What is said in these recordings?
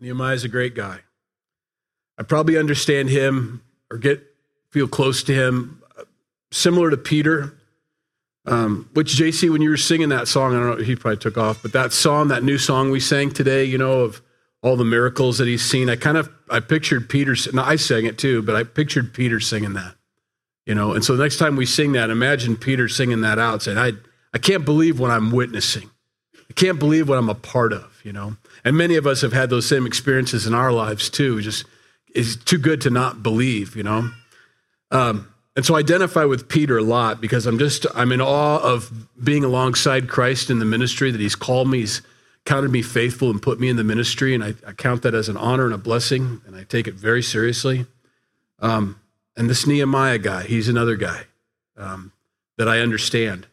Nehemiah's a great guy. I probably understand him or feel close to him, similar to Peter, which JC, when you were singing that song, I don't know, he probably took off, but that song, that new song we sang today, you know, of all the miracles that he's seen, I pictured Peter, and I sang it too, but I pictured Peter singing that, you know, and so the next time we sing that, imagine Peter singing that out, saying, I can't believe what I'm witnessing. I can't believe what I'm a part of, you know, and many of us have had those same experiences in our lives too, just it's too good to not believe, you know. And so I identify with Peter a lot because I'm in awe of being alongside Christ in the ministry that he's called me. He's counted me faithful and put me in the ministry. And I count that as an honor and a blessing. And I take it very seriously. And this Nehemiah guy, he's another guy that I understand.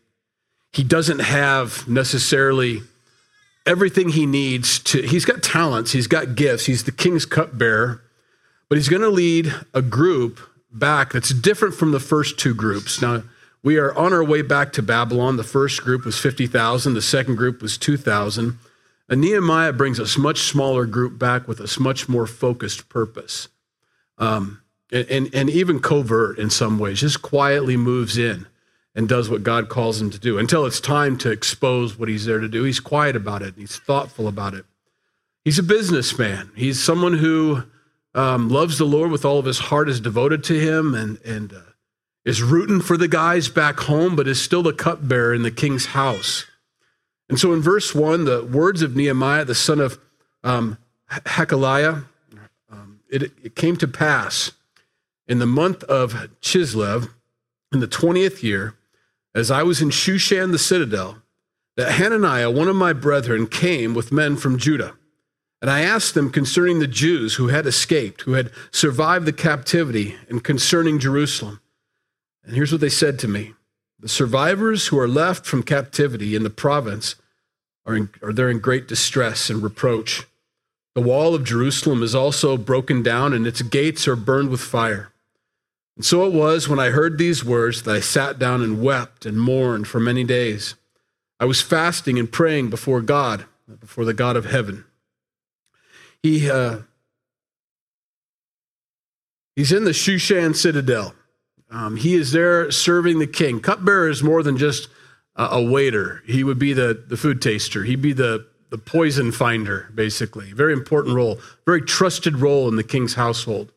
He doesn't have necessarily everything he needs to, he's got talents, he's got gifts. He's the king's cupbearer, but he's going to lead a group back that's different from the first two groups. Now, we are on our way back to Babylon. The first group was 50,000. The second group was 2,000. And Nehemiah brings a much smaller group back with a much more focused purpose. And even covert in some ways, just quietly moves in and does what God calls him to do until it's time to expose what he's there to do. He's quiet about it. He's thoughtful about it. He's a businessman. He's someone who loves the Lord with all of his heart, is devoted to him, and is rooting for the guys back home, but is still the cupbearer in the king's house. And so in verse 1, the words of Nehemiah, the son of Hekaliah, it came to pass in the month of Chislev, in the 20th year, as I was in Shushan the citadel, that Hananiah, one of my brethren, came with men from Judah. And I asked them concerning the Jews who had escaped, who had survived the captivity, and concerning Jerusalem. And here's what they said to me. The survivors who are left from captivity in the province are there in great distress and reproach. The wall of Jerusalem is also broken down, and its gates are burned with fire. And so it was when I heard these words that I sat down and wept and mourned for many days. I was fasting and praying before God, before the God of heaven. He's in the Shushan Citadel. He is there serving the king. Cupbearer is more than just a waiter. He would be the food taster. He'd be the poison finder, basically. Very important role, very trusted role in the king's household.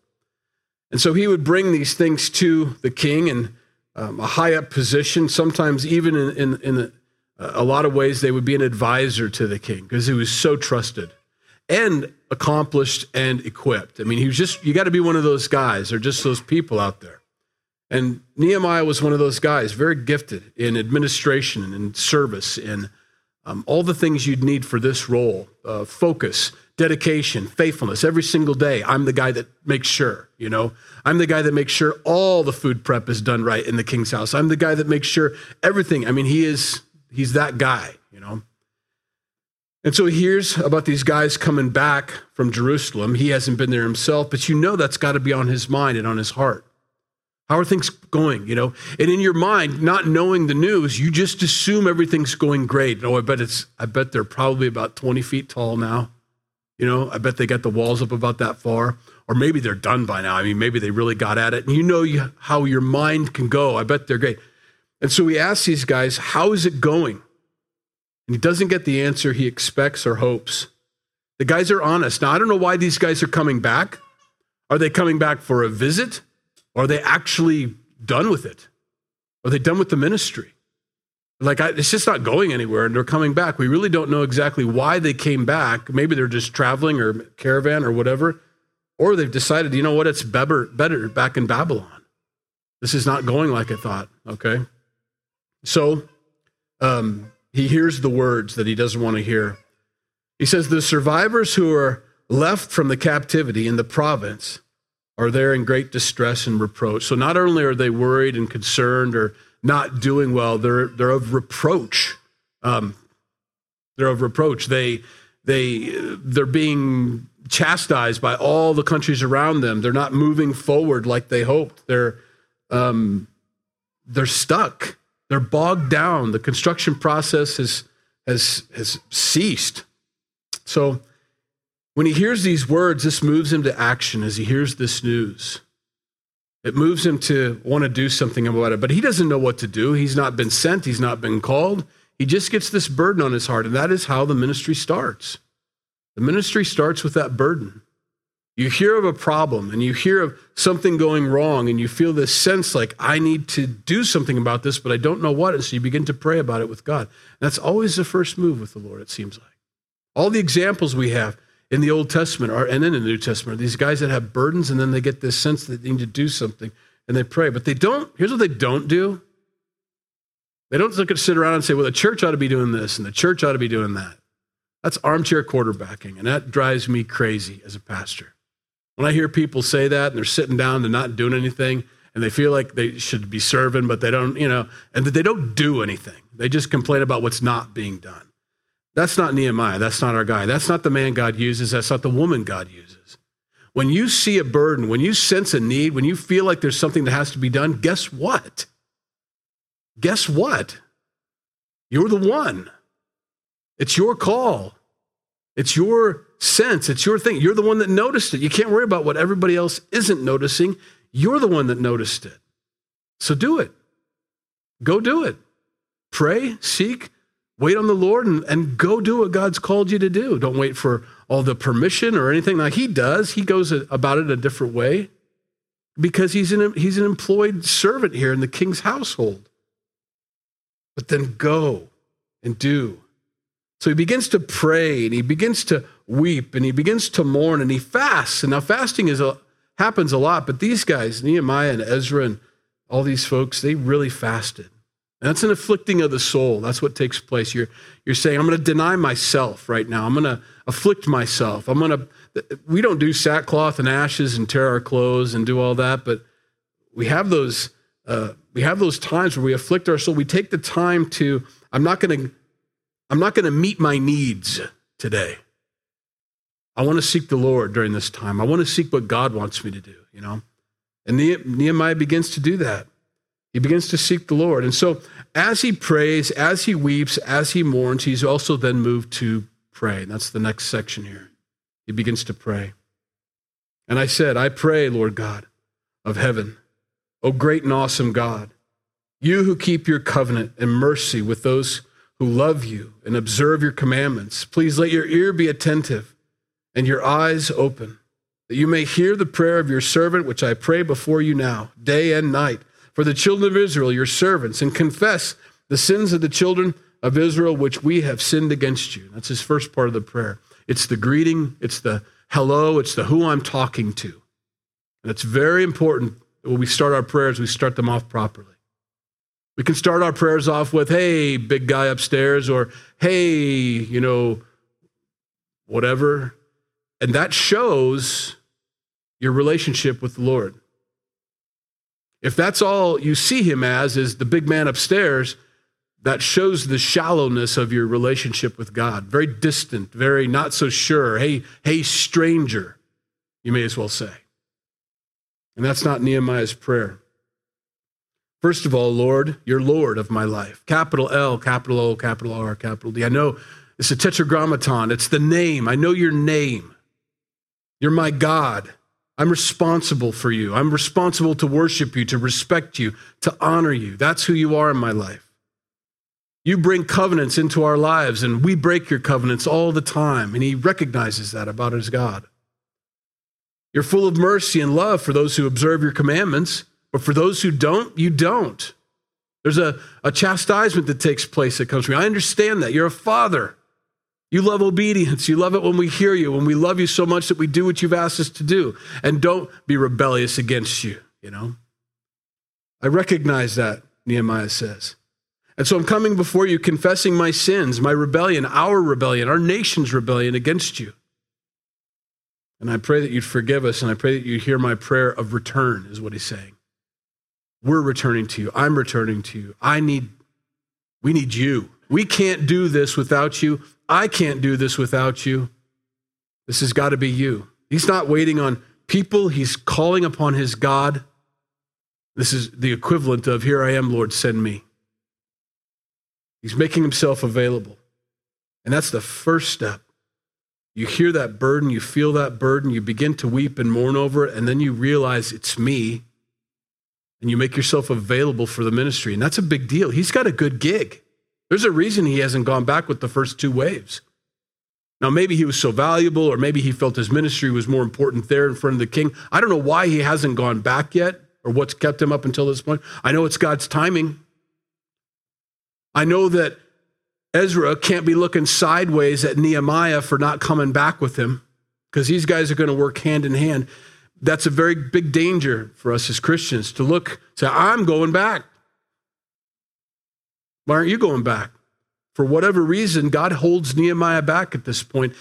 And so he would bring these things to the king and a high up position, sometimes even in a lot of ways they would be an advisor to the king because he was so trusted. And accomplished and equipped. I mean, he was just, you got to be one of those guys or just those people out there. And Nehemiah was one of those guys, very gifted in administration and in service, in all the things you'd need for this role, focus, dedication, faithfulness. Every single day, I'm the guy that makes sure, you know. I'm the guy that makes sure all the food prep is done right in the king's house. I'm the guy that makes sure everything. I mean, he's that guy, you know. And so he hears about these guys coming back from Jerusalem. He hasn't been there himself, but you know that's got to be on his mind and on his heart. How are things going, you know? And in your mind, not knowing the news, you just assume everything's going great. Oh, I bet they're probably about 20 feet tall now. You know, I bet they got the walls up about that far. Or maybe they're done by now. I mean, maybe they really got at it. And you know how your mind can go. I bet they're great. And so he asks these guys, how is it going? And he doesn't get the answer he expects or hopes. The guys are honest. Now, I don't know why these guys are coming back. Are they coming back for a visit? Or are they actually done with it? Are they done with the ministry? Like, it's just not going anywhere, and they're coming back. We really don't know exactly why they came back. Maybe they're just traveling or caravan or whatever. Or they've decided, you know what, it's better back in Babylon. This is not going like I thought, okay? So, he hears the words that he doesn't want to hear. He says, the survivors who are left from the captivity in the province are there in great distress and reproach. So not only are they worried and concerned or not doing well, they're of reproach. They're of reproach. They're being chastised by all the countries around them. They're not moving forward like they hoped. They're stuck. They're bogged down. The construction process has ceased. So When he hears these words, this moves him to action as he hears this news. It moves him to want to do something about it, but he doesn't know what to do. He's not been sent. He's not been called. He just gets this burden on his heart, and that is how the ministry starts. The ministry starts with that burden. You hear of a problem, and you hear of something going wrong, and you feel this sense like, I need to do something about this, but I don't know what. And so you begin to pray about it with God. And that's always the first move with the Lord, it seems like. All the examples we have in the Old Testament and then in the New Testament are these guys that have burdens, and then they get this sense that they need to do something, and they pray. But they don't, here's what they don't do. They don't sit around and say, well, the church ought to be doing this, and the church ought to be doing that. That's armchair quarterbacking, and that drives me crazy as a pastor. When I hear people say that, and they're sitting down, they're not doing anything, and they feel like they should be serving, but they don't, and that they don't do anything. They just complain about what's not being done. That's not Nehemiah. That's not our guy. That's not the man God uses. That's not the woman God uses. When you see a burden, when you sense a need, when you feel like there's something that has to be done, guess what? Guess what? You're the one. It's your call. It's your sense. It's your thing. You're the one that noticed it. You can't worry about what everybody else isn't noticing. You're the one that noticed it. So do it. Go do it. Pray, seek, wait on the Lord, and go do what God's called you to do. Don't wait for all the permission or anything like he does. He goes about it a different way because he's an employed servant here in the king's household. But then go and do. So he begins to pray, and he begins to weep, and he begins to mourn, and he fasts. And now fasting happens a lot, but these guys, Nehemiah and Ezra and all these folks, they really fasted. And that's an afflicting of the soul. That's what takes place. You're saying, I'm going to deny myself right now. I'm going to afflict myself. We don't do sackcloth and ashes and tear our clothes and do all that, but we have those. We have those times where we afflict our soul. We take the time to, I'm not going to meet my needs today. I want to seek the Lord during this time. I want to seek what God wants me to do, And Nehemiah begins to do that. He begins to seek the Lord. And so as he prays, as he weeps, as he mourns, he's also then moved to pray. And that's the next section here. He begins to pray. And I said, I pray, Lord God of heaven, O great and awesome God, you who keep your covenant and mercy with those who love you and observe your commandments, please let your ear be attentive and your eyes open, that you may hear the prayer of your servant, which I pray before you now, day and night, for the children of Israel, your servants, and confess the sins of the children of Israel, which we have sinned against you. That's his first part of the prayer. It's the greeting, it's the hello, it's the who I'm talking to. And it's very important when we start our prayers, we start them off properly. We can start our prayers off with, hey, big guy upstairs, or hey, whatever. And that shows your relationship with the Lord. If that's all you see him as is the big man upstairs, that shows the shallowness of your relationship with God. Very distant, very not so sure. Hey, stranger, you may as well say. And that's not Nehemiah's prayer. First of all, Lord, you're Lord of my life. Capital L, capital O, capital R, capital D. I know it's a tetragrammaton. It's the name. I know your name. You're my God. I'm responsible for you. I'm responsible to worship you, to respect you, to honor you. That's who you are in my life. You bring covenants into our lives, and we break your covenants all the time. And he recognizes that about his God. You're full of mercy and love for those who observe your commandments, but for those who don't, you don't. There's a chastisement that takes place that comes from you. I understand that. You're a father. You love obedience. You love it when we hear you, when we love you so much that we do what you've asked us to do, and don't be rebellious against you, I recognize that, Nehemiah says. And so I'm coming before you confessing my sins, my rebellion, our rebellion, our nation's rebellion against you. And I pray that you'd forgive us, and I pray that you'd hear my prayer of return, is what he's saying. We're returning to you. I'm returning to you. We need you. We can't do this without you. I can't do this without you. This has got to be you. He's not waiting on people. He's calling upon his God. This is the equivalent of, here I am, Lord, send me. He's making himself available. And that's the first step. You hear that burden, you feel that burden, you begin to weep and mourn over it, and then you realize it's me, and you make yourself available for the ministry. And that's a big deal. He's got a good gig. There's a reason he hasn't gone back with the first two waves. Now, maybe he was so valuable, or maybe he felt his ministry was more important there in front of the king. I don't know why he hasn't gone back yet, or what's kept him up until this point. I know it's God's timing. I know that Ezra can't be looking sideways at Nehemiah for not coming back with him, because these guys are going to work hand in hand. That's a very big danger for us as Christians, to look, say, I'm going back. Why aren't you going back? For whatever reason, God holds Nehemiah back at this point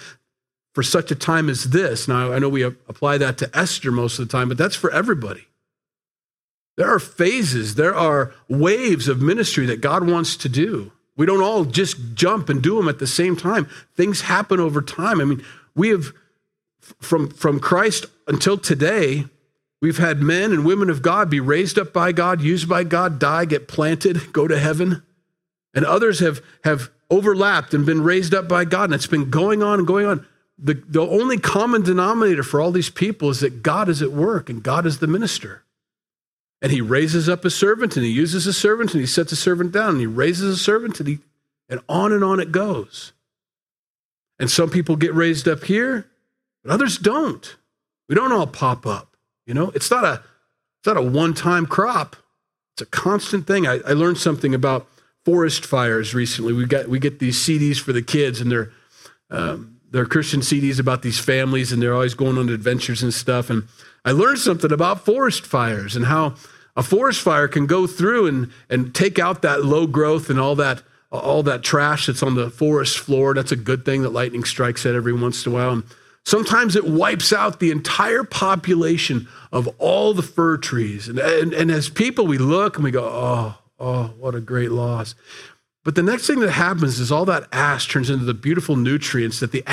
for such a time as this. Now, I know we apply that to Esther most of the time, but that's for everybody. There are phases, there are waves of ministry that God wants to do. We don't all just jump and do them at the same time. Things happen over time. I mean, we have, from Christ until today, we've had men and women of God be raised up by God, used by God, die, get planted, go to heaven. And others have overlapped and been raised up by God, and it's been going on and going on. The only common denominator for all these people is that God is at work and God is the minister. And he raises up a servant, and he uses a servant, and he sets a servant down, and he raises a servant, and on it goes. And some people get raised up here, but others don't. We don't all pop up, you know? It's not a one-time crop. It's a constant thing. I learned something about forest fires recently. We get these CDs for the kids, and they're Christian CDs about these families, and they're always going on adventures and stuff. And I learned something about forest fires and how a forest fire can go through and take out that low growth and all that trash that's on the forest floor. That's a good thing that lightning strikes at every once in a while. And sometimes it wipes out the entire population of all the fir trees. And as people, we look and we go, oh, what a great loss. But the next thing that happens is all that ash turns into the beautiful nutrients that the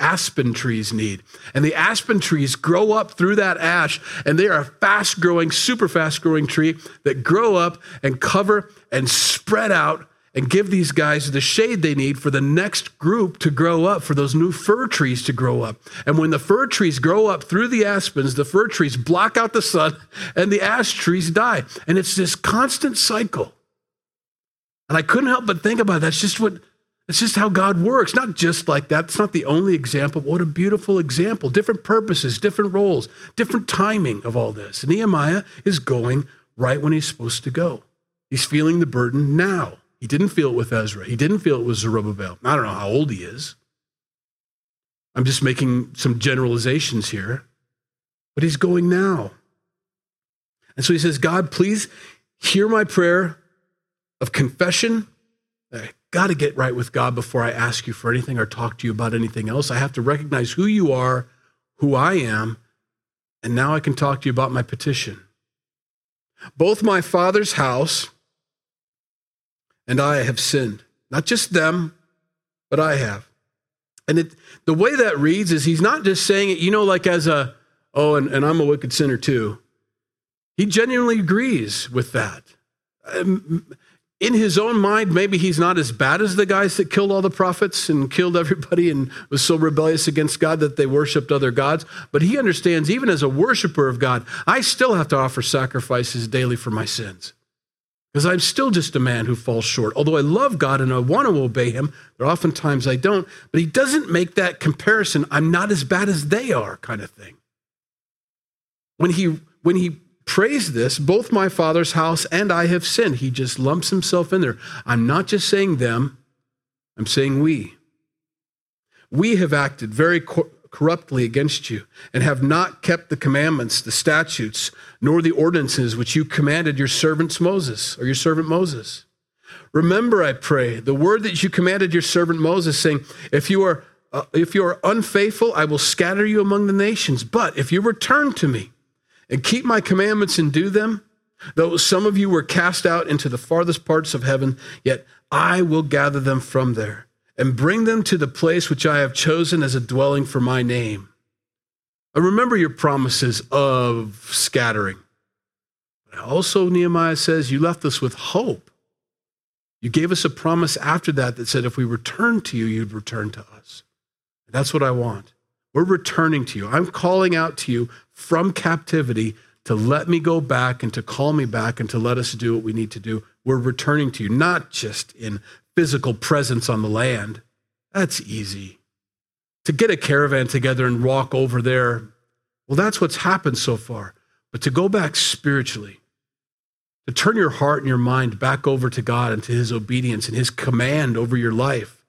aspen trees need. And the aspen trees grow up through that ash, and they are a fast-growing, super fast-growing tree that grow up and cover and spread out and give these guys the shade they need for the next group to grow up, for those new fir trees to grow up. And when the fir trees grow up through the aspens, the fir trees block out the sun, and the ash trees die. And it's this constant cycle. And I couldn't help but think about it. That's just how God works. Not just like that. It's not the only example. What a beautiful example. Different purposes, different roles, different timing of all this. Nehemiah is going right when he's supposed to go. He's feeling the burden now. He didn't feel it with Ezra. He didn't feel it with Zerubbabel. I don't know how old he is. I'm just making some generalizations here. But he's going now. And so he says, God, please hear my prayer of confession. I got to get right with God before I ask you for anything or talk to you about anything else. I have to recognize who you are, who I am, and now I can talk to you about my petition. Both my father's house and I have sinned. Not just them, but I have. And the way that reads is he's not just saying it, like as a, and I'm a wicked sinner too. He genuinely agrees with that. In his own mind, maybe he's not as bad as the guys that killed all the prophets and killed everybody and was so rebellious against God that they worshiped other gods. But he understands, even as a worshiper of God, I still have to offer sacrifices daily for my sins, because I'm still just a man who falls short. Although I love God and I want to obey him, there are oftentimes I don't. But he doesn't make that comparison, I'm not as bad as they are kind of thing. When he praise this, both my father's house and I have sinned. He just lumps himself in there. I'm not just saying them, I'm saying we. We have acted very corruptly against you and have not kept the commandments, the statutes, nor the ordinances which you commanded your servant Moses. Remember, I pray, the word that you commanded your servant Moses, saying, if you are unfaithful, I will scatter you among the nations. But if you return to me and keep my commandments and do them, though some of you were cast out into the farthest parts of heaven, yet I will gather them from there and bring them to the place which I have chosen as a dwelling for my name. I remember your promises of scattering. Also, Nehemiah says, you left us with hope. You gave us a promise after that said, if we return to you, you'd return to us. That's what I want. We're returning to you. I'm calling out to you from captivity to let me go back and to call me back and to let us do what we need to do. We're returning to you, not just in physical presence on the land. That's easy. To get a caravan together and walk over there, well, that's what's happened so far. But to go back spiritually, to turn your heart and your mind back over to God and to his obedience and his command over your life.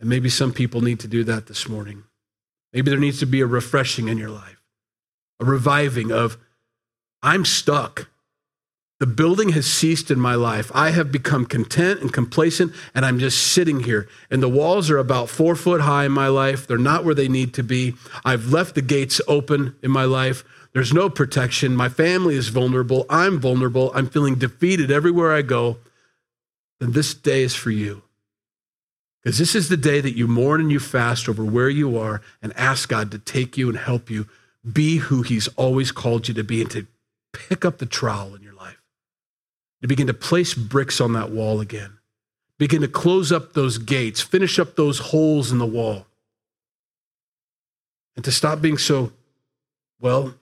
And maybe some people need to do that this morning. Maybe there needs to be a refreshing in your life, a reviving of, I'm stuck. The building has ceased in my life. I have become content and complacent, and I'm just sitting here. And the walls are about 4 foot high in my life. They're not where they need to be. I've left the gates open in my life. There's no protection. My family is vulnerable. I'm vulnerable. I'm feeling defeated everywhere I go. Then this day is for you. Because this is the day that you mourn and you fast over where you are and ask God to take you and help you be who he's always called you to be and to pick up the trowel in your life, to begin to place bricks on that wall again, begin to close up those gates, finish up those holes in the wall, and to stop being so, well,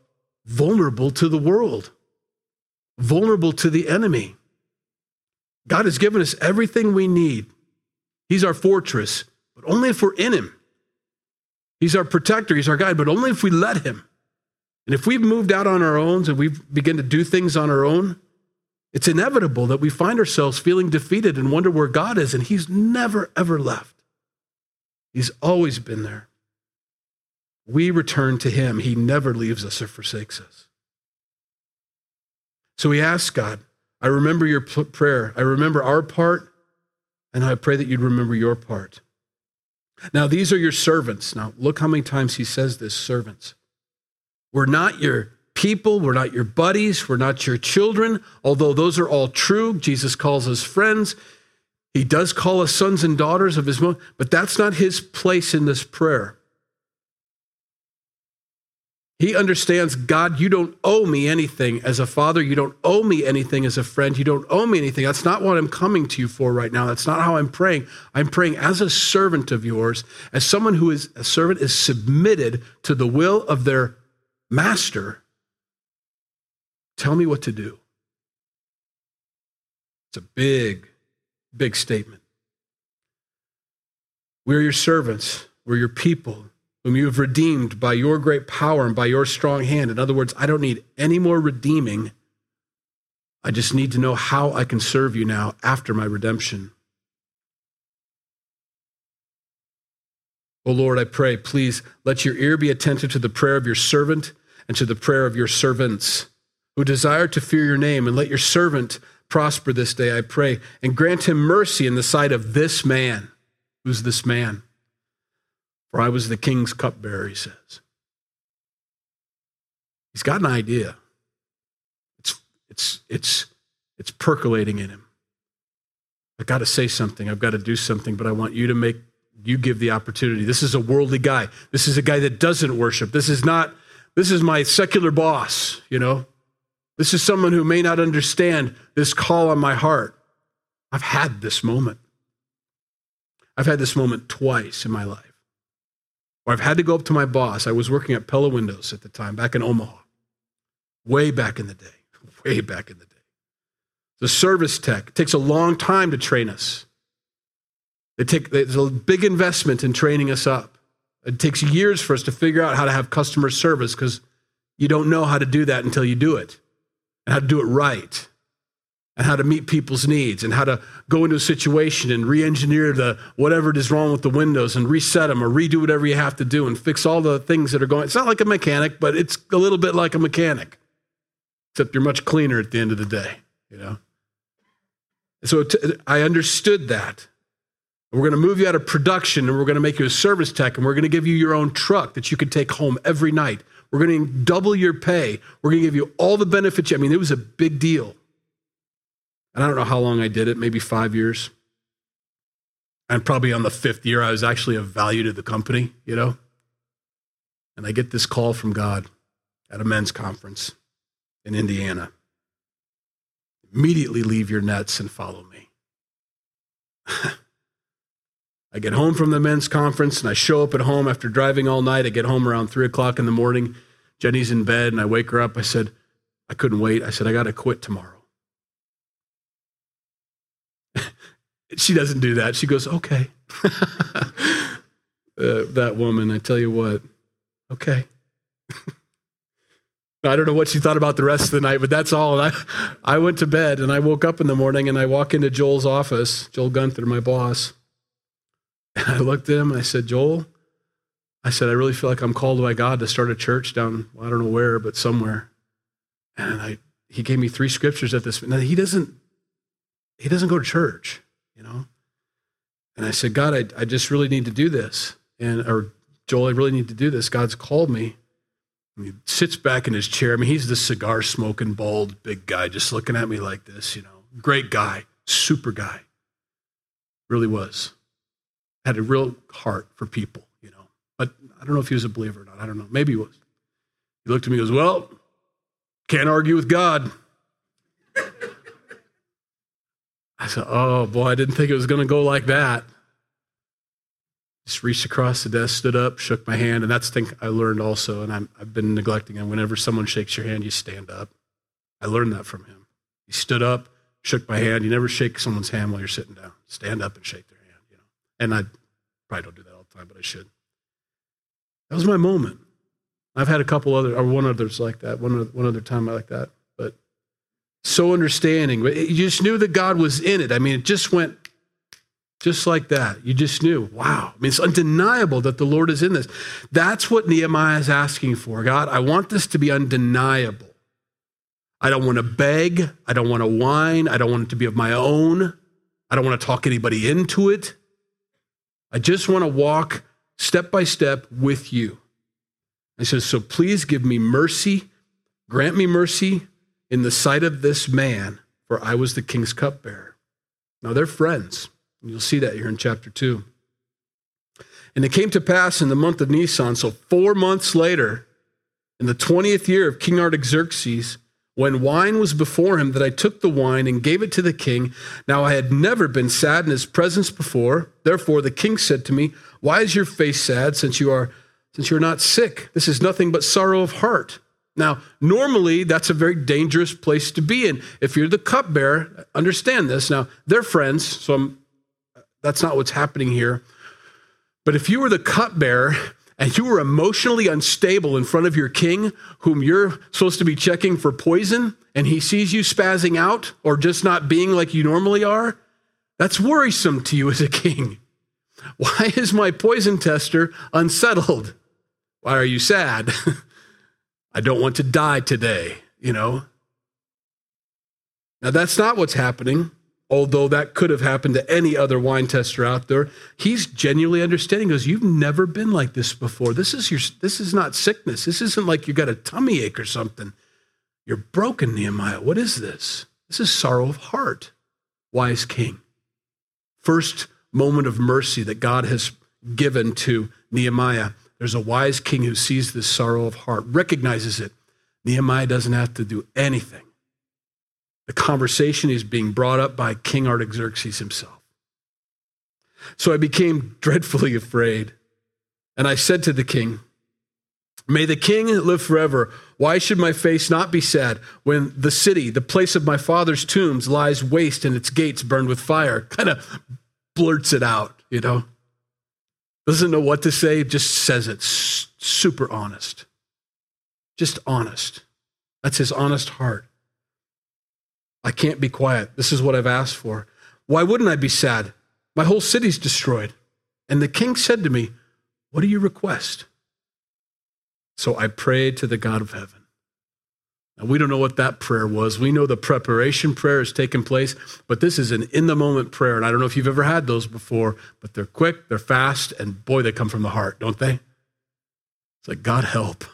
vulnerable to the world, vulnerable to the enemy. God has given us everything we need. He's our fortress, but only if we're in him. He's our protector, he's our guide, but only if we let him. And if we've moved out on our own and we begin to do things on our own, it's inevitable that we find ourselves feeling defeated and wonder where God is, and he's never, ever left. He's always been there. We return to him. He never leaves us or forsakes us. So we ask God, I remember your prayer. I remember our part, and I pray that you'd remember your part. Now, these are your servants. Now, look how many times he says this, servants. We're not your people. We're not your buddies. We're not your children. Although those are all true, Jesus calls us friends. He does call us sons and daughters of his mother, but that's not his place in this prayer. He understands, God, you don't owe me anything as a father. You don't owe me anything as a friend. You don't owe me anything. That's not what I'm coming to you for right now. That's not how I'm praying. I'm praying as a servant of yours, as someone who is a servant is submitted to the will of their master. Tell me what to do. It's a big, big statement. We're your servants. We're your people, whom you have redeemed by your great power and by your strong hand. In other words, I don't need any more redeeming. I just need to know how I can serve you now after my redemption. Oh Lord, I pray, please let your ear be attentive to the prayer of your servant and to the prayer of your servants who desire to fear your name, and let your servant prosper this day, I pray, and grant him mercy in the sight of this man. Who's this man? For I was the king's cupbearer, he says. He's got an idea. It's percolating in him. I've got to say something. I've got to do something, but I want you to give the opportunity. This is a worldly guy. This is a guy that doesn't worship. This is my secular boss, you know. This is someone who may not understand this call on my heart. I've had this moment. I've had this moment twice in my life. Or I've had to go up to my boss. I was working at Pella Windows at the time, back in Omaha, way back in the day. The service tech takes a long time to train us. There's a big investment in training us up. It takes years for us to figure out how to have customer service because you don't know how to do that until you do it, and how to do it right, and how to meet people's needs, and how to go into a situation and re-engineer whatever it is wrong with the windows and reset them or redo whatever you have to do and fix all the things that are going. It's not like a mechanic, but it's a little bit like a mechanic, except you're much cleaner at the end of the day, you know? So I understood that. We're going to move you out of production, and we're going to make you a service tech, and we're going to give you your own truck that you can take home every night. We're going to double your pay. We're going to give you all the benefits. I mean, it was a big deal. And I don't know how long I did it, maybe 5 years. And probably on the fifth year, I was actually of value to the company, you know? And I get this call from God at a men's conference in Indiana. Immediately leave your nets and follow me. I get home from the men's conference and I show up at home after driving all night. I get home around 3:00 in the morning. Jenny's in bed and I wake her up. I said, I couldn't wait. I said, I got to quit tomorrow. She doesn't do that. She goes, okay. That woman, I tell you what, okay. I don't know what she thought about the rest of the night, but that's all. And I went to bed and I woke up in the morning and I walk into Joel's office, Joel Gunther, my boss. And I looked at him and I said, Joel, I said, I really feel like I'm called by God to start a church down, well, I don't know where, but somewhere. And he gave me 3 scriptures at this. Now he doesn't go to church, you know? And I said, God, I just really need to do this. Or Joel, I really need to do this. God's called me. And he sits back in his chair. I mean, he's this cigar smoking, bald, big guy, just looking at me like this, you know, great guy, super guy. Really was. Had a real heart for people, you know, but I don't know if he was a believer or not. I don't know. Maybe he was. He looked at me and goes, well, can't argue with God. I said, oh boy, I didn't think it was going to go like that. Just reached across the desk, stood up, shook my hand. And that's the thing I learned also. And I've been neglecting him. Whenever someone shakes your hand, you stand up. I learned that from him. He stood up, shook my hand. You never shake someone's hand while you're sitting down. Stand up and shake their hand, you know. And I probably don't do that all the time, but I should. That was my moment. I've had a couple one others like that. One other time like that. So understanding. You just knew that God was in it. I mean, it just went just like that. You just knew, wow. I mean, it's undeniable that the Lord is in this. That's what Nehemiah is asking for. God, I want this to be undeniable. I don't want to beg. I don't want to whine. I don't want it to be of my own. I don't want to talk anybody into it. I just want to walk step by step with you. He says, so please give me mercy. Grant me mercy in the sight of this man, for I was the king's cupbearer. Now they're friends. And you'll see that here in chapter 2. And it came to pass in the month of Nisan, so 4 months later, in the 20th year of King Artaxerxes, when wine was before him, that I took the wine and gave it to the king. Now I had never been sad in his presence before. Therefore the king said to me, why is your face sad since you are not sick? This is nothing but sorrow of heart. Now, normally that's a very dangerous place to be in. If you're the cupbearer, understand this. Now, they're friends, so that's not what's happening here. But if you were the cupbearer and you were emotionally unstable in front of your king, whom you're supposed to be checking for poison, and he sees you spazzing out or just not being like you normally are, that's worrisome to you as a king. Why is my poison tester unsettled? Why are you sad? I don't want to die today, you know. Now, that's not what's happening, although that could have happened to any other wine tester out there. He's genuinely understanding. He goes, you've never been like this before. This is not sickness. This isn't like you got a tummy ache or something. You're broken, Nehemiah. What is this? This is sorrow of heart, wise king. First moment of mercy that God has given to Nehemiah. There's a wise king who sees this sorrow of heart, recognizes it. Nehemiah doesn't have to do anything. The conversation is being brought up by King Artaxerxes himself. So I became dreadfully afraid. And I said to the king, may the king live forever. Why should my face not be sad when the city, the place of my father's tombs, lies waste and its gates burned with fire? Kind of blurts it out, you know. Doesn't know what to say, just says it. Super honest. Just honest. That's his honest heart. I can't be quiet. This is what I've asked for. Why wouldn't I be sad? My whole city's destroyed. And the king said to me, what do you request? So I prayed to the God of heaven. Now, we don't know what that prayer was. We know the preparation prayer has taken place, but this is an in-the-moment prayer. And I don't know if you've ever had those before, but they're quick, they're fast, and boy, they come from the heart, don't they? It's like, God help.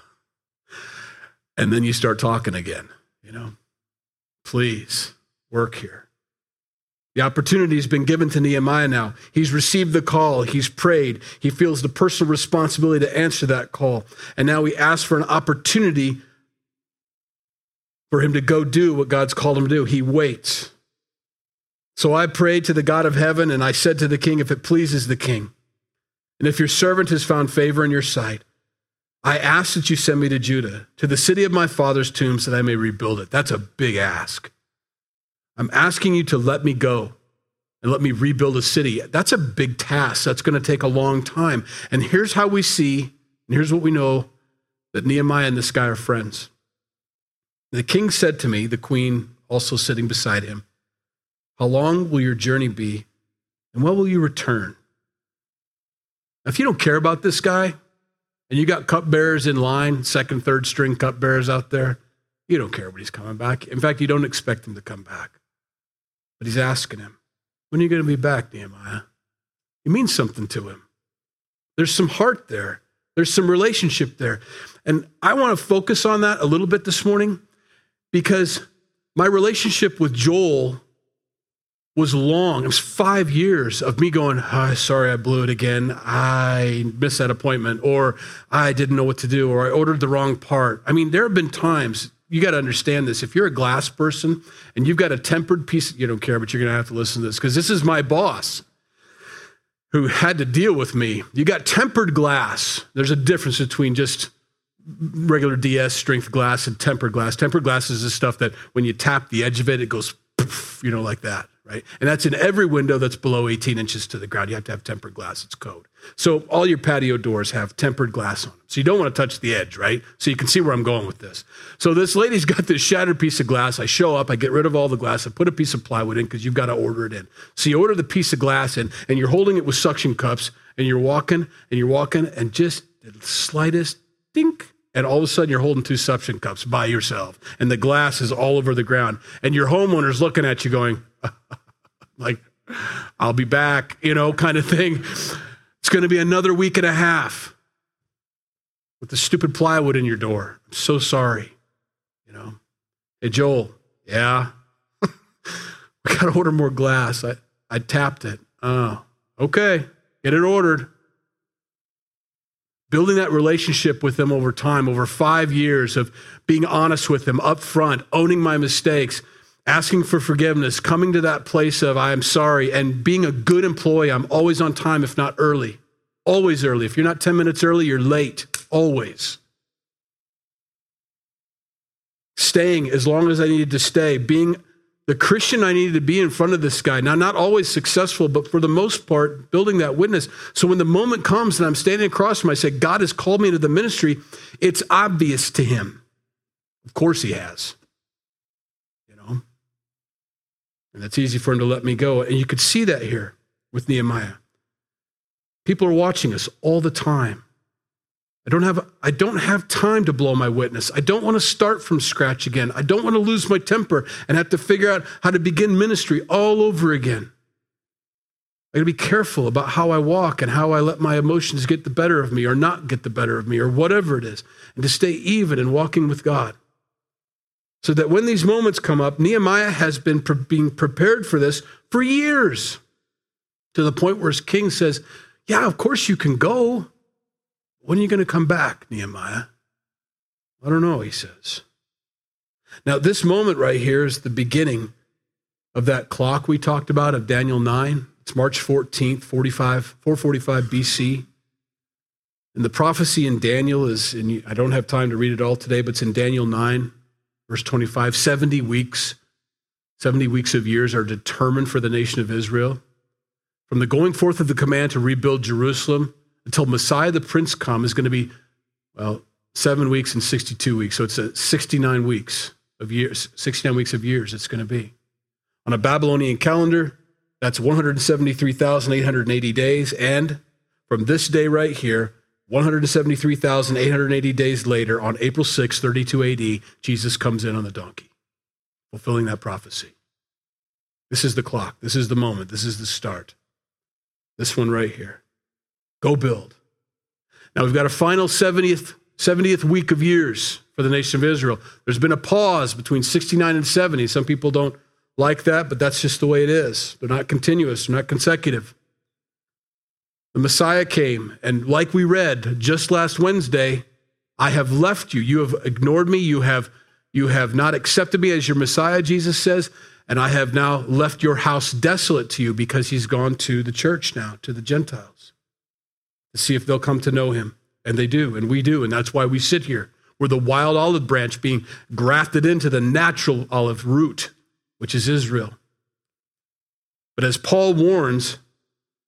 And then you start talking again, you know. Please, work here. The opportunity has been given to Nehemiah now. He's received the call. He's prayed. He feels the personal responsibility to answer that call. And now he asks for an opportunity for him to go do what God's called him to do. He waits. So I prayed to the God of heaven, and I said to the king, if it pleases the king, and if your servant has found favor in your sight, I ask that you send me to Judah, to the city of my father's tombs, that I may rebuild it. That's a big ask. I'm asking you to let me go and let me rebuild a city. That's a big task. That's going to take a long time. And here's how we see, and here's what we know, that Nehemiah and this guy are friends. The king said to me, the queen also sitting beside him, how long will your journey be, and when will you return? Now, if you don't care about this guy, and you got cupbearers in line, second, third string cupbearers out there, you don't care when he's coming back. In fact, you don't expect him to come back. But he's asking him, when are you going to be back, Nehemiah? It means something to him. There's some heart there. There's some relationship there. And I want to focus on that a little bit this morning, because my relationship with Joel was long. It was 5 years of me going, oh, sorry, I blew it again. I missed that appointment, or I didn't know what to do, or I ordered the wrong part. I mean, there have been times, you got to understand this. If you're a glass person and you've got a tempered piece, you don't care, but you're going to have to listen to this, because this is my boss who had to deal with me. You got tempered glass. There's a difference between just regular DS strength glass and tempered glass. Tempered glass is the stuff that when you tap the edge of it, it goes poof, you know, like that. Right? And that's in every window that's below 18 inches to the ground. You have to have tempered glass. It's code. So all your patio doors have tempered glass on them. So you don't want to touch the edge, right? So you can see where I'm going with this. So this lady's got this shattered piece of glass. I show up, I get rid of all the glass. I put a piece of plywood in, because you've got to order it in. So you order the piece of glass in, and you're holding it with suction cups, and you're walking, and just the slightest dink. And all of a sudden, you're holding two suction cups by yourself, and the glass is all over the ground. And your homeowner's looking at you going, like, I'll be back, you know, kind of thing. It's going to be another week and a half with the stupid plywood in your door. I'm so sorry, you know. Hey, Joel, yeah, we got to order more glass. I tapped it. Oh, okay, get it ordered. Building that relationship with them over time, over 5 years of being honest with them up front, owning my mistakes, asking for forgiveness, coming to that place of I am sorry, and being a good employee. I'm always on time, if not early. Always early. If you're not 10 minutes early, you're late. Always. Staying as long as I needed to stay. Being the Christian I needed to be in front of this guy. Now, not always successful, but for the most part, building that witness. So when the moment comes and I'm standing across from him, I say, God has called me into the ministry. It's obvious to him. Of course he has. And it's easy for him to let me go. And you could see that here with Nehemiah. People are watching us all the time. I don't have time to blow my witness. I don't want to start from scratch again. I don't want to lose my temper and have to figure out how to begin ministry all over again. I got to be careful about how I walk and how I let my emotions get the better of me or not get the better of me or whatever it is, and to stay even in walking with God. So that when these moments come up, Nehemiah has been being prepared for this for years, to the point where his king says, yeah, of course you can go. When are you going to come back, Nehemiah? I don't know, he says. Now, this moment right here is the beginning of that clock we talked about of Daniel 9. It's March 14th, 445 BC. And the prophecy in Daniel is, and I don't have time to read it all today, but it's in Daniel 9. Verse 25, 70 weeks of years are determined for the nation of Israel. From the going forth of the command to rebuild Jerusalem until Messiah the Prince come is going to be, 7 weeks and 62 weeks. So it's 69 weeks of years it's going to be. On a Babylonian calendar, that's 173,880 days. And from this day right here, 173,880 days later, on April 6, 32 AD, Jesus comes in on the donkey, fulfilling that prophecy. This is the clock. This is the moment. This is the start. This one right here. Go build. Now we've got a final 70th week of years for the nation of Israel. There's been a pause between 69 and 70. Some people don't like that, but that's just the way it is. They're not continuous. They're not consecutive. The Messiah came, and like we read just last Wednesday, I have left you. You have ignored me. You have not accepted me as your Messiah, Jesus says, And I have now left your house desolate to you, because he's gone to the church now, to the Gentiles, to see if they'll come to know him. And they do, and we do, and that's why we sit here. We're the wild olive branch being grafted into the natural olive root, which is Israel. But as Paul warns,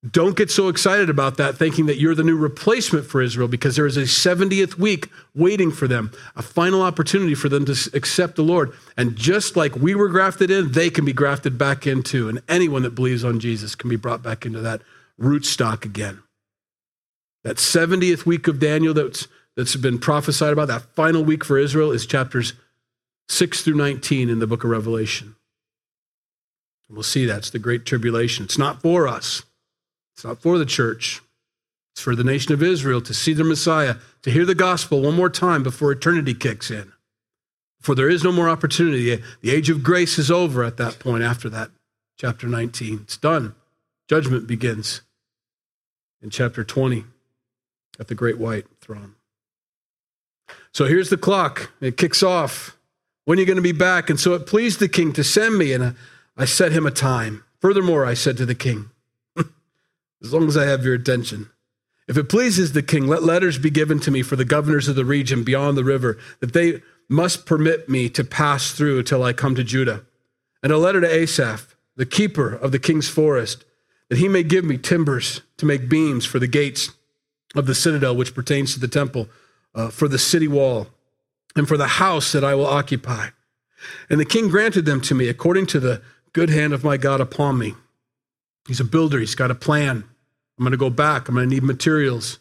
don't get so excited about that, thinking that you're the new replacement for Israel, because there is a 70th week waiting for them, a final opportunity for them to accept the Lord. And just like we were grafted in, they can be grafted back into, and anyone that believes on Jesus can be brought back into that rootstock again. That 70th week of Daniel that's been prophesied about, that final week for Israel, is chapters 6 through 19 in the book of Revelation. And we'll see that's the Great Tribulation. It's not for us. It's not for the church. It's for the nation of Israel to see their Messiah, to hear the gospel one more time before eternity kicks in. For there is no more opportunity. The age of grace is over at that point after that, chapter 19. It's done. Judgment begins in chapter 20 at the great white throne. So here's the clock. It kicks off. When are you going to be back? And so it pleased the king to send me, and I set him a time. Furthermore, I said to the king, as long as I have your attention, if it pleases the king, let letters be given to me for the governors of the region beyond the river, that they must permit me to pass through till I come to Judah. And a letter to Asaph, the keeper of the king's forest, that he may give me timbers to make beams for the gates of the citadel, which pertains to the temple, for the city wall, and for the house that I will occupy. And the king granted them to me according to the good hand of my God upon me. He's a builder. He's got a plan. I'm going to go back. I'm going to need materials.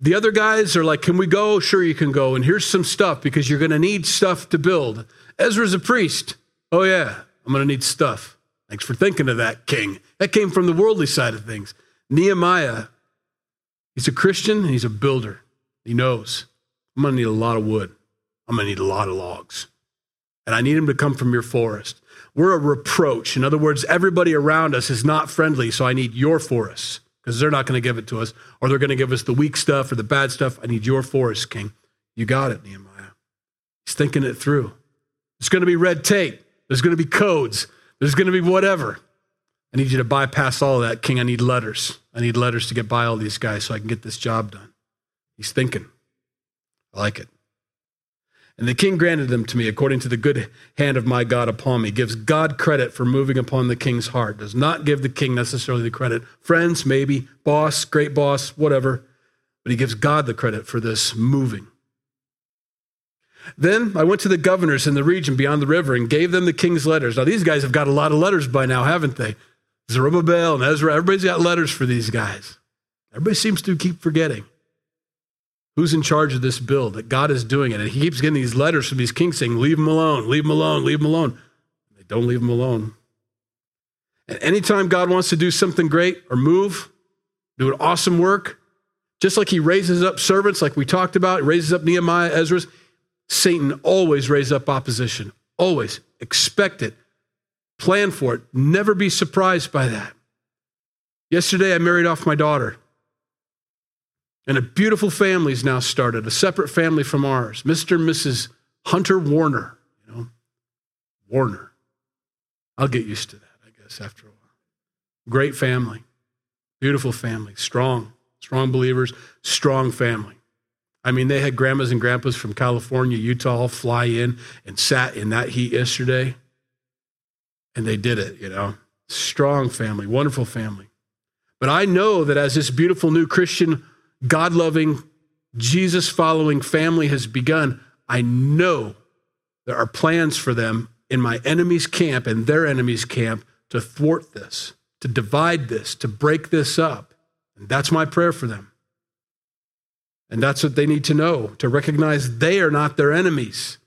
The other guys are like, can we go? Sure, you can go. And here's some stuff, because you're going to need stuff to build. Ezra's a priest. Oh yeah, I'm going to need stuff. Thanks for thinking of that, king. That came from the worldly side of things. Nehemiah, he's a Christian and he's a builder. He knows, I'm going to need a lot of wood. I'm going to need a lot of logs. And I need them to come from your forest. We're a reproach. In other words, everybody around us is not friendly, so I need your forest, because they're not going to give it to us, or they're going to give us the weak stuff or the bad stuff. I need your forest, king. You got it, Nehemiah. He's thinking it through. There's going to be red tape. There's going to be codes. There's going to be whatever. I need you to bypass all of that, king. I need letters. I need letters to get by all these guys so I can get this job done. He's thinking. I like it. And the king granted them to me according to the good hand of my God upon me. Gives God credit for moving upon the king's heart. Does not give the king necessarily the credit. Friends, maybe, boss, great boss, whatever. But he gives God the credit for this moving. Then I went to the governors in the region beyond the river and gave them the king's letters. Now, these guys have got a lot of letters by now, haven't they? Zerubbabel and Ezra, everybody's got letters for these guys. Everybody seems to keep forgetting who's in charge of this build, that God is doing it. And he keeps getting these letters from these kings saying, leave them alone, leave them alone, leave them alone. They don't leave them alone. And anytime God wants to do something great or move, do an awesome work, just like he raises up servants, like we talked about, he raises up Nehemiah, Ezra, Satan always raises up opposition. Always expect it, plan for it. Never be surprised by that. Yesterday, I married off my daughter. And a beautiful family's now started, a separate family from ours, Mr. and Mrs. Hunter Warner. You know, Warner. I'll get used to that, I guess, after a while. Great family, beautiful family, strong believers, strong family. I mean, they had grandmas and grandpas from California, Utah, fly in and sat in that heat yesterday. And they did it, you know. Strong family, wonderful family. But I know that as this beautiful new Christian, God-loving, Jesus-following family has begun, I know there are plans for them in my enemy's camp and their enemy's camp to thwart this, to divide this, to break this up. And that's my prayer for them. And that's what they need to know, to recognize they are not their enemies.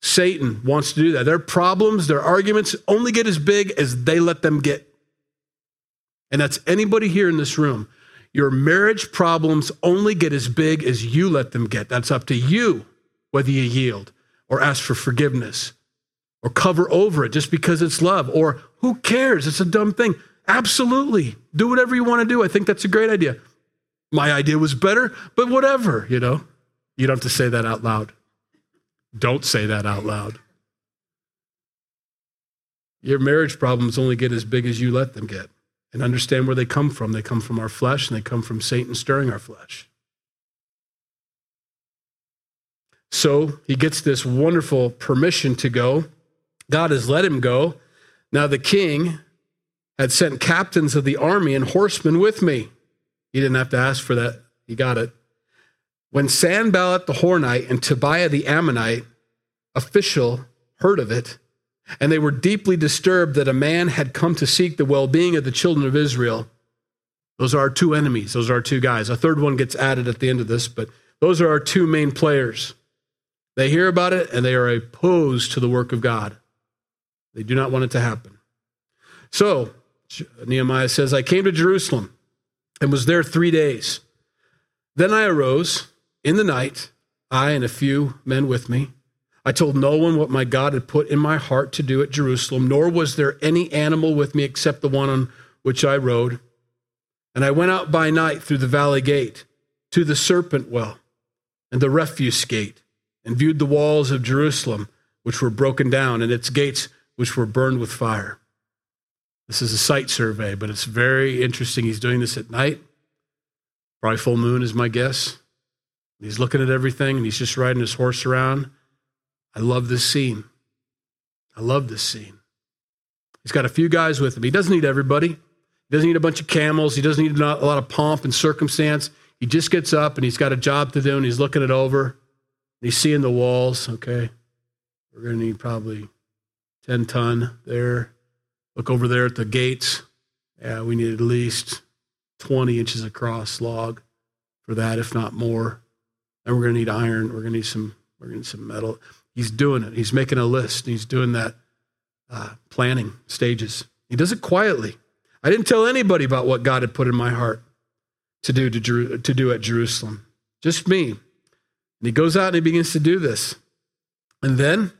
Satan wants to do that. Their problems, their arguments only get as big as they let them get. And that's anybody here in this room. Your marriage problems only get as big as you let them get. That's up to you, whether you yield or ask for forgiveness or cover over it just because it's love, or who cares? It's a dumb thing. Absolutely. Do whatever you want to do. I think that's a great idea. My idea was better, but whatever, you know. You don't have to say that out loud. Don't say that out loud. Your marriage problems only get as big as you let them get. And understand where they come from. They come from our flesh, and they come from Satan stirring our flesh. So he gets this wonderful permission to go. God has let him go. Now the king had sent captains of the army and horsemen with me. He didn't have to ask for that. He got it. When Sanballat the Horonite and Tobiah the Ammonite official heard of it, and they were deeply disturbed that a man had come to seek the well-being of the children of Israel. Those are our two enemies. Those are our two guys. A third one gets added at the end of this, but those are our two main players. They hear about it, and they are opposed to the work of God. They do not want it to happen. So, Nehemiah says, I came to Jerusalem and was there 3 days. Then I arose in the night, I and a few men with me. I told no one what my God had put in my heart to do at Jerusalem, nor was there any animal with me except the one on which I rode. And I went out by night through the valley gate to the serpent well and the refuse gate, and viewed the walls of Jerusalem, which were broken down, and its gates, which were burned with fire. This is a site survey, but it's very interesting. He's doing this at night. Probably full moon is my guess. He's looking at everything, and he's just riding his horse around. I love this scene. I love this scene. He's got a few guys with him. He doesn't need everybody. He doesn't need a bunch of camels. He doesn't need a lot of pomp and circumstance. He just gets up and he's got a job to do and he's looking it over. He's seeing the walls. Okay, we're going to need probably 10 ton there. Look over there at the gates. Yeah, we need at least 20 inches across log for that, if not more. And we're going to need iron. We're going to need some metal. He's doing it. He's making a list. He's doing that planning stages. He does it quietly. I didn't tell anybody about what God had put in my heart to do at Jerusalem. Just me. And he goes out and he begins to do this. And then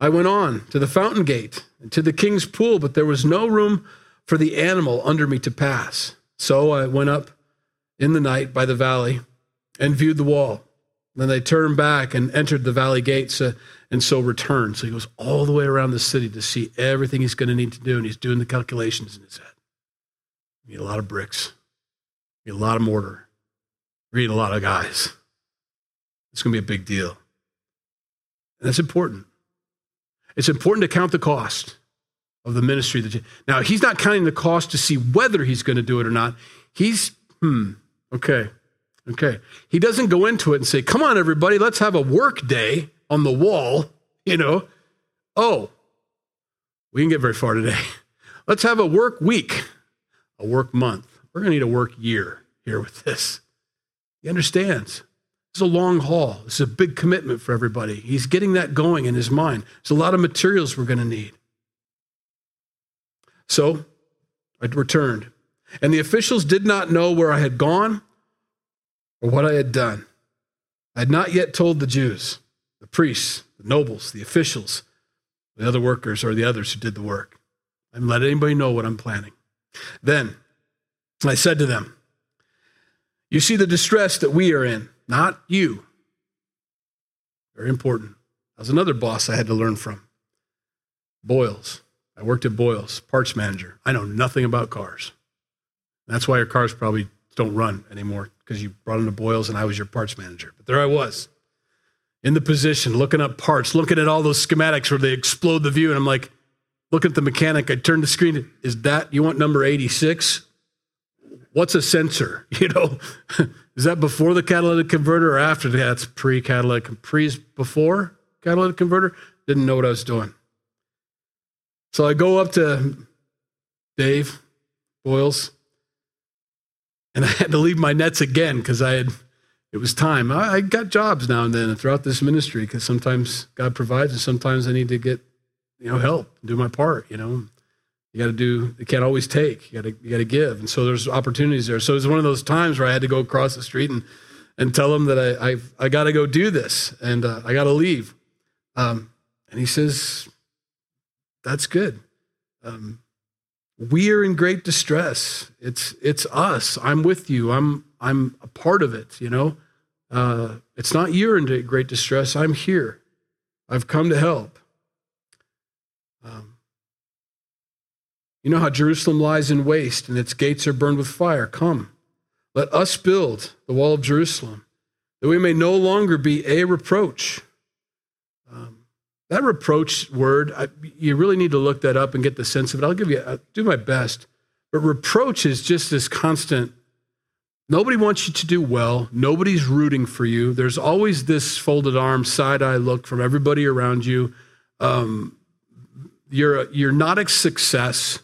I went on to the fountain gate and to the king's pool, but there was no room for the animal under me to pass. So I went up in the night by the valley and viewed the wall. Then they turned back and entered the valley gates and so returned. So he goes all the way around the city to see everything he's going to need to do, and he's doing the calculations in his head. We need a lot of bricks. We need a lot of mortar. We need a lot of guys. It's going to be a big deal. And that's important. It's important to count the cost of the ministry. Now, he's not counting the cost to see whether he's going to do it or not. He's, okay. He doesn't go into it and say, come on, everybody, let's have a work day on the wall, Oh, we didn't get very far today. Let's have a work week, a work month. We're going to need a work year here with this. He understands. It's a long haul. It's a big commitment for everybody. He's getting that going in his mind. There's a lot of materials we're going to need. So I returned, and the officials did not know where I had gone or what I had done. I had not yet told the Jews, the priests, the nobles, the officials, the other workers, or the others who did the work. I haven't let anybody know what I'm planning. Then I said to them, you see the distress that we are in, not you. Very important. That was another boss I had to learn from. Boyles. I worked at Boyles, parts manager. I know nothing about cars. That's why your cars probably don't run anymore, because you brought them to Boyles and I was your parts manager. But there I was in the position, looking up parts, looking at all those schematics where they explode the view. And I'm like, look at the mechanic. I turned the screen. Is that, you want number 86? What's a sensor? Is that before the catalytic converter or after that? That's pre-catalytic. Pre's before catalytic converter. Didn't know what I was doing. So I go up to Dave Boils, and I had to leave my nets again because it was time. I got jobs now and then throughout this ministry because sometimes God provides and sometimes I need to get, help and do my part, You got to do, you can't always take, you got to give. And so there's opportunities there. So it was one of those times where I had to go across the street and tell him that I got to go do this and I got to leave. And he says, that's good. We are in great distress. It's us. I'm with you. I'm a part of it. It's not you're in great distress. I'm here. I've come to help. You know how Jerusalem lies in waste and its gates are burned with fire. Come, let us build the wall of Jerusalem, that we may no longer be a reproach. That reproach word, you really need to look that up and get the sense of it. I'll do my best. But reproach is just this constant. Nobody wants you to do well. Nobody's rooting for you. There's always this folded arm, side-eye look from everybody around you. You're not a success.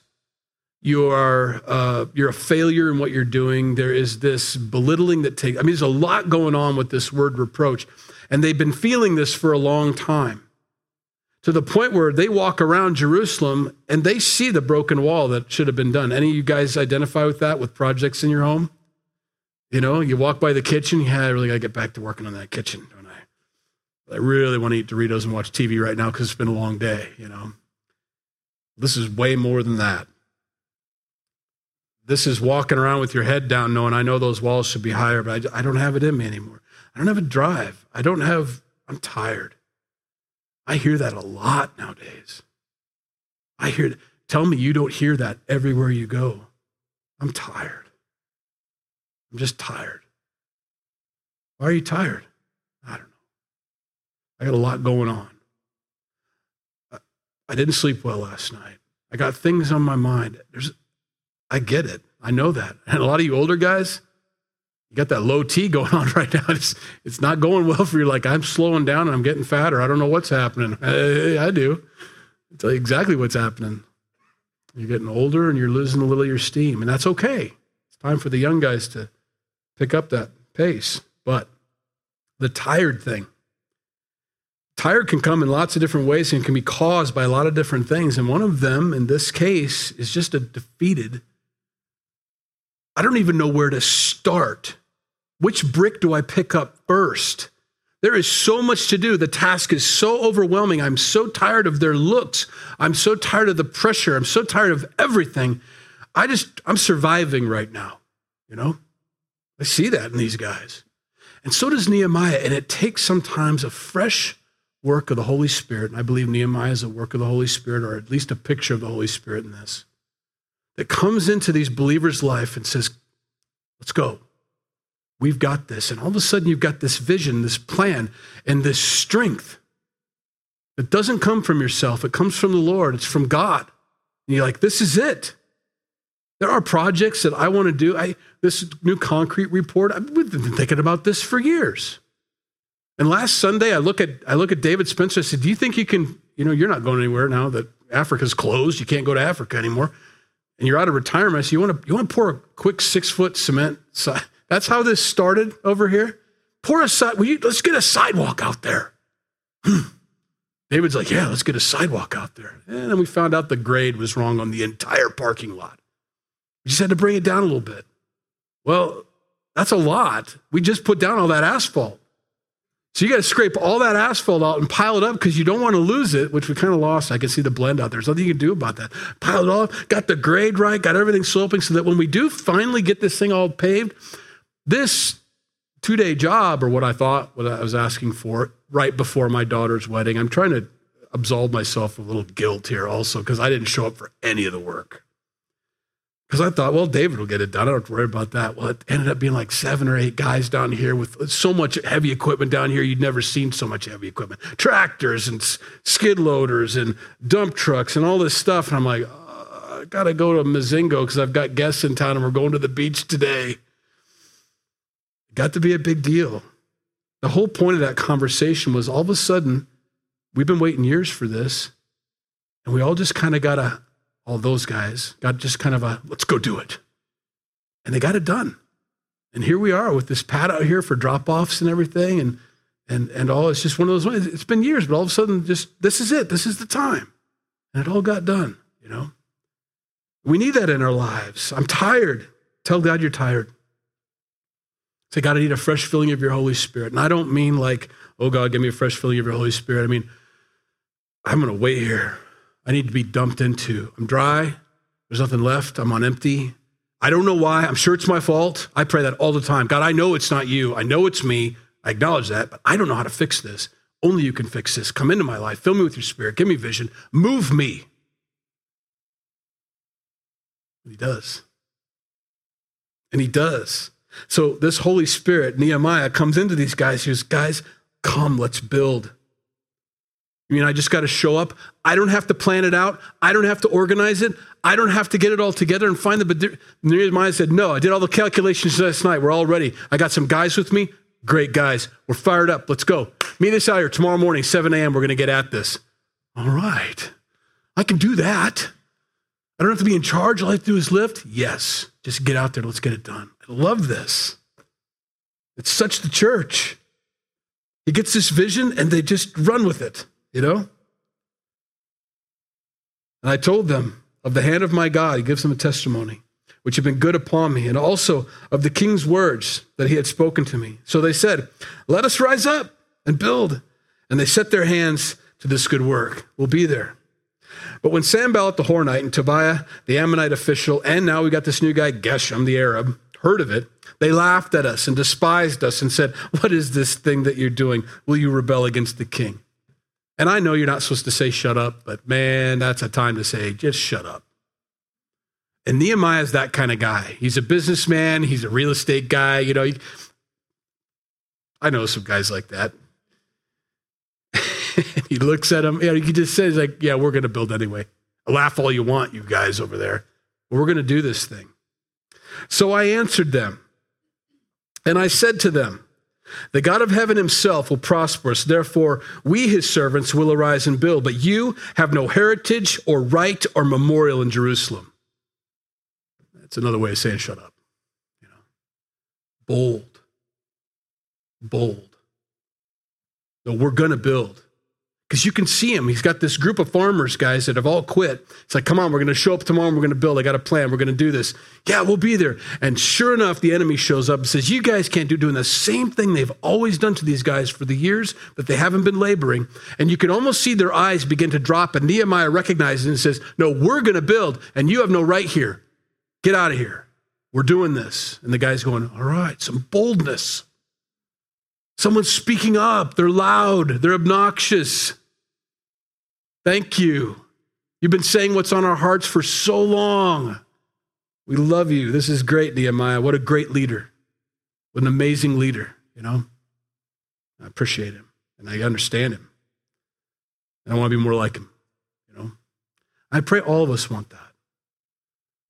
You're a failure in what you're doing. There is this belittling that takes. There's a lot going on with this word reproach, and they've been feeling this for a long time, to the point where they walk around Jerusalem and they see the broken wall that should have been done. Any of you guys identify with that, with projects in your home? You know, you walk by the kitchen, I really got to get back to working on that kitchen, don't I? I really want to eat Doritos and watch TV right now because it's been a long day, you know. This is way more than that. This is walking around with your head down knowing I know those walls should be higher, but I don't have it in me anymore. I don't have a drive. I'm tired. I hear that a lot nowadays. Tell me you don't hear that everywhere you go. I'm tired. I'm just tired. Why are you tired? I don't know. I got a lot going on. I didn't sleep well last night. I got things on my mind. I get it. I know that. And a lot of you older guys, you got that low T going on right now. It's not going well for you. Like, I'm slowing down and I'm getting fatter. I don't know what's happening. I do. I'll tell you exactly what's happening. You're getting older and you're losing a little of your steam, and that's okay. It's time for the young guys to pick up that pace. But the tired thing. Tired can come in lots of different ways and can be caused by a lot of different things. And one of them, in this case, is just a defeated. I don't even know where to start. Which brick do I pick up first? There is so much to do. The task is so overwhelming. I'm so tired of their looks. I'm so tired of the pressure. I'm so tired of everything. I'm surviving right now, you know? I see that in these guys. And so does Nehemiah. And it takes sometimes a fresh work of the Holy Spirit. And I believe Nehemiah is a work of the Holy Spirit, or at least a picture of the Holy Spirit in this, that comes into these believers' life and says, let's go. We've got this. And all of a sudden you've got this vision, this plan, and this strength that doesn't come from yourself. It comes from the Lord. It's from God. And you're like, this is it. There are projects that I want to do. This new concrete report, I've been thinking about this for years. And last Sunday, I look at David Spencer. I said, do you think you can, you're not going anywhere now that Africa's closed. You can't go to Africa anymore. And you're out of retirement. I said, you want to pour a quick 6-foot cement side? That's how this started over here. Pour a side. Let's get a sidewalk out there. David's like, yeah, let's get a sidewalk out there. And then we found out the grade was wrong on the entire parking lot. We just had to bring it down a little bit. Well, that's a lot. We just put down all that asphalt. So you got to scrape all that asphalt out and pile it up because you don't want to lose it, which we kind of lost. I can see the blend out there. There's nothing you can do about that. Pile it all up, got the grade right, got everything sloping so that when we do finally get this thing all paved, this 2-day job, or what I was asking for right before my daughter's wedding, I'm trying to absolve myself of a little guilt here also because I didn't show up for any of the work. Because I thought, well, David will get it done. I don't have to worry about that. Well, it ended up being like 7 or 8 guys down here with so much heavy equipment down here. You'd never seen so much heavy equipment. Tractors and skid loaders and dump trucks and all this stuff. And I'm like, I got to go to Mazingo because I've got guests in town and we're going to the beach today. Got to be a big deal. The whole point of that conversation was all of a sudden, we've been waiting years for this. And we all just kind of let's go do it. And they got it done. And here we are with this pad out here for drop-offs and everything and all. It's just one of those ones. It's been years, but all of a sudden this is it. This is the time. And it all got done, We need that in our lives. I'm tired. Tell God you're tired. Say, God, I need a fresh filling of your Holy Spirit. And I don't mean like, oh God, give me a fresh filling of your Holy Spirit. I mean, I'm going to wait here. I need to be dumped into. I'm dry. There's nothing left. I'm on empty. I don't know why. I'm sure it's my fault. I pray that all the time. God, I know it's not you. I know it's me. I acknowledge that, but I don't know how to fix this. Only you can fix this. Come into my life. Fill me with your Spirit. Give me vision. Move me. And he does. And he does. So this Holy Spirit, Nehemiah, comes into these guys. He goes, guys, come, let's build. You mean I just got to show up? I don't have to plan it out. I don't have to organize it. I don't have to get it all together and find the... Nehemiah said, no, I did all the calculations last night. We're all ready. I got some guys with me. Great guys. We're fired up. Let's go. Meet us out here tomorrow morning, 7 a.m. We're going to get at this. All right. I can do that. I don't have to be in charge. All I have to do is lift. Yes. Just get out there. Let's get it done. I love this. It's such the church. He gets this vision and they just run with it, you know? And I told them of the hand of my God, he gives them a testimony, which have been good upon me, and also of the king's words that he had spoken to me. So they said, let us rise up and build. And they set their hands to this good work. We'll be there. But when Sanballat the Horonite and Tobiah, the Ammonite official, and now we got this new guy, Geshem, the Arab, heard of it, they laughed at us and despised us and said, what is this thing that you're doing? Will you rebel against the king? And I know you're not supposed to say shut up, but man, that's a time to say, just shut up. And Nehemiah's that kind of guy. He's a businessman. He's a real estate guy. You know, I know some guys like that. He looks at him. You know, he just says like, yeah, we're going to build anyway. Laugh all you want, you guys over there. We're going to do this thing. So I answered them. And I said to them, the God of heaven himself will prosper us. Therefore, we, his servants, will arise and build. But you have no heritage or right or memorial in Jerusalem. That's another way of saying shut up. You know, bold. Bold. No, we're going to build. Because you can see him. He's got this group of farmers, guys, that have all quit. It's like, come on, we're going to show up tomorrow and we're going to build. I got a plan. We're going to do this. Yeah, we'll be there. And sure enough, the enemy shows up and says, you guys can't do doing the same thing they've always done to these guys for the years that they haven't been laboring. And you can almost see their eyes begin to drop. And Nehemiah recognizes and says, no, we're going to build. And you have no right here. Get out of here. We're doing this. And the guy's going, all right, some boldness. Someone's speaking up. They're loud. They're obnoxious. Thank you. You've been saying what's on our hearts for so long. We love you. This is great, Nehemiah. What a great leader. What an amazing leader, you know. I appreciate him, and I understand him. And I want to be more like him, you know. I pray all of us want that,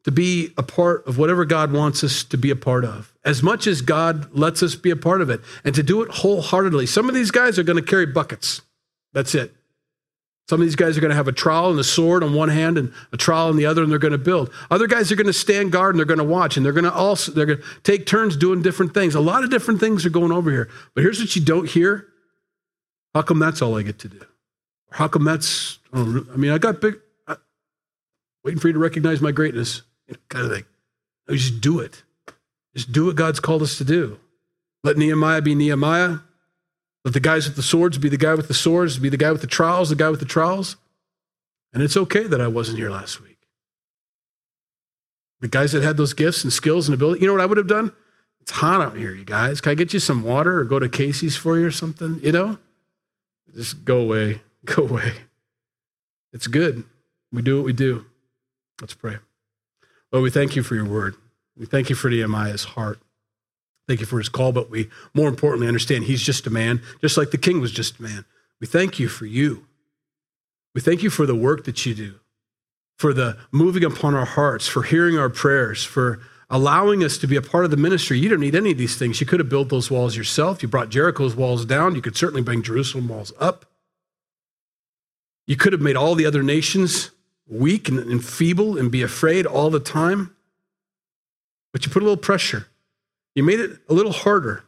to be a part of whatever God wants us to be a part of, as much as God lets us be a part of it, and to do it wholeheartedly. Some of these guys are going to carry buckets. That's it. Some of these guys are going to have a trowel and a sword on one hand and a trowel on the other, and they're going to build. Other guys are going to stand guard and they're going to watch, and they're going to take turns doing different things. A lot of different things are going over here. But here's what you don't hear. How come that's all I get to do? Or how come that's, waiting for you to recognize my greatness, you know, kind of thing. No, just do it. Just do what God's called us to do. Let Nehemiah be Nehemiah. Let the guys with the swords be the guy with the swords, be the guy with the trowels, the guy with the trowels. And it's okay that I wasn't here last week. The guys that had those gifts and skills and ability, you know what I would have done? It's hot out here, you guys. Can I get you some water or go to Casey's for you or something? You know? Just go away. Go away. It's good. We do what we do. Let's pray. Lord, we thank you for your word. We thank you for Nehemiah's heart. Thank you for his call, but we, more importantly, understand he's just a man, just like the king was just a man. We thank you for you. We thank you for the work that you do, for the moving upon our hearts, for hearing our prayers, for allowing us to be a part of the ministry. You don't need any of these things. You could have built those walls yourself. You brought Jericho's walls down. You could certainly bring Jerusalem walls up. You could have made all the other nations weak and feeble and be afraid all the time, but you put a little pressure. You made it a little harder,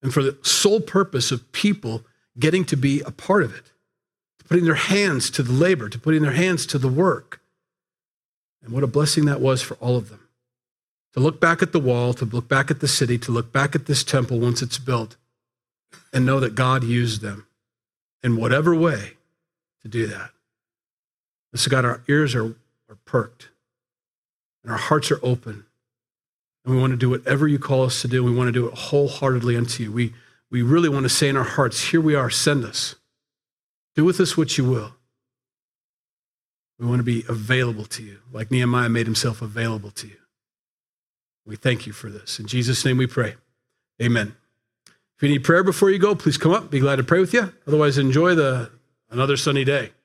and for the sole purpose of people getting to be a part of it, to putting their hands to the labor, to putting their hands to the work. And what a blessing that was for all of them. To look back at the wall, to look back at the city, to look back at this temple once it's built, and know that God used them in whatever way to do that. And so God, our ears are perked, and our hearts are open. And we want to do whatever you call us to do. We want to do it wholeheartedly unto you. We really want to say in our hearts, here we are, send us. Do with us what you will. We want to be available to you, like Nehemiah made himself available to you. We thank you for this. In Jesus' name we pray. Amen. If you need prayer before you go, please come up. Be glad to pray with you. Otherwise, enjoy another sunny day.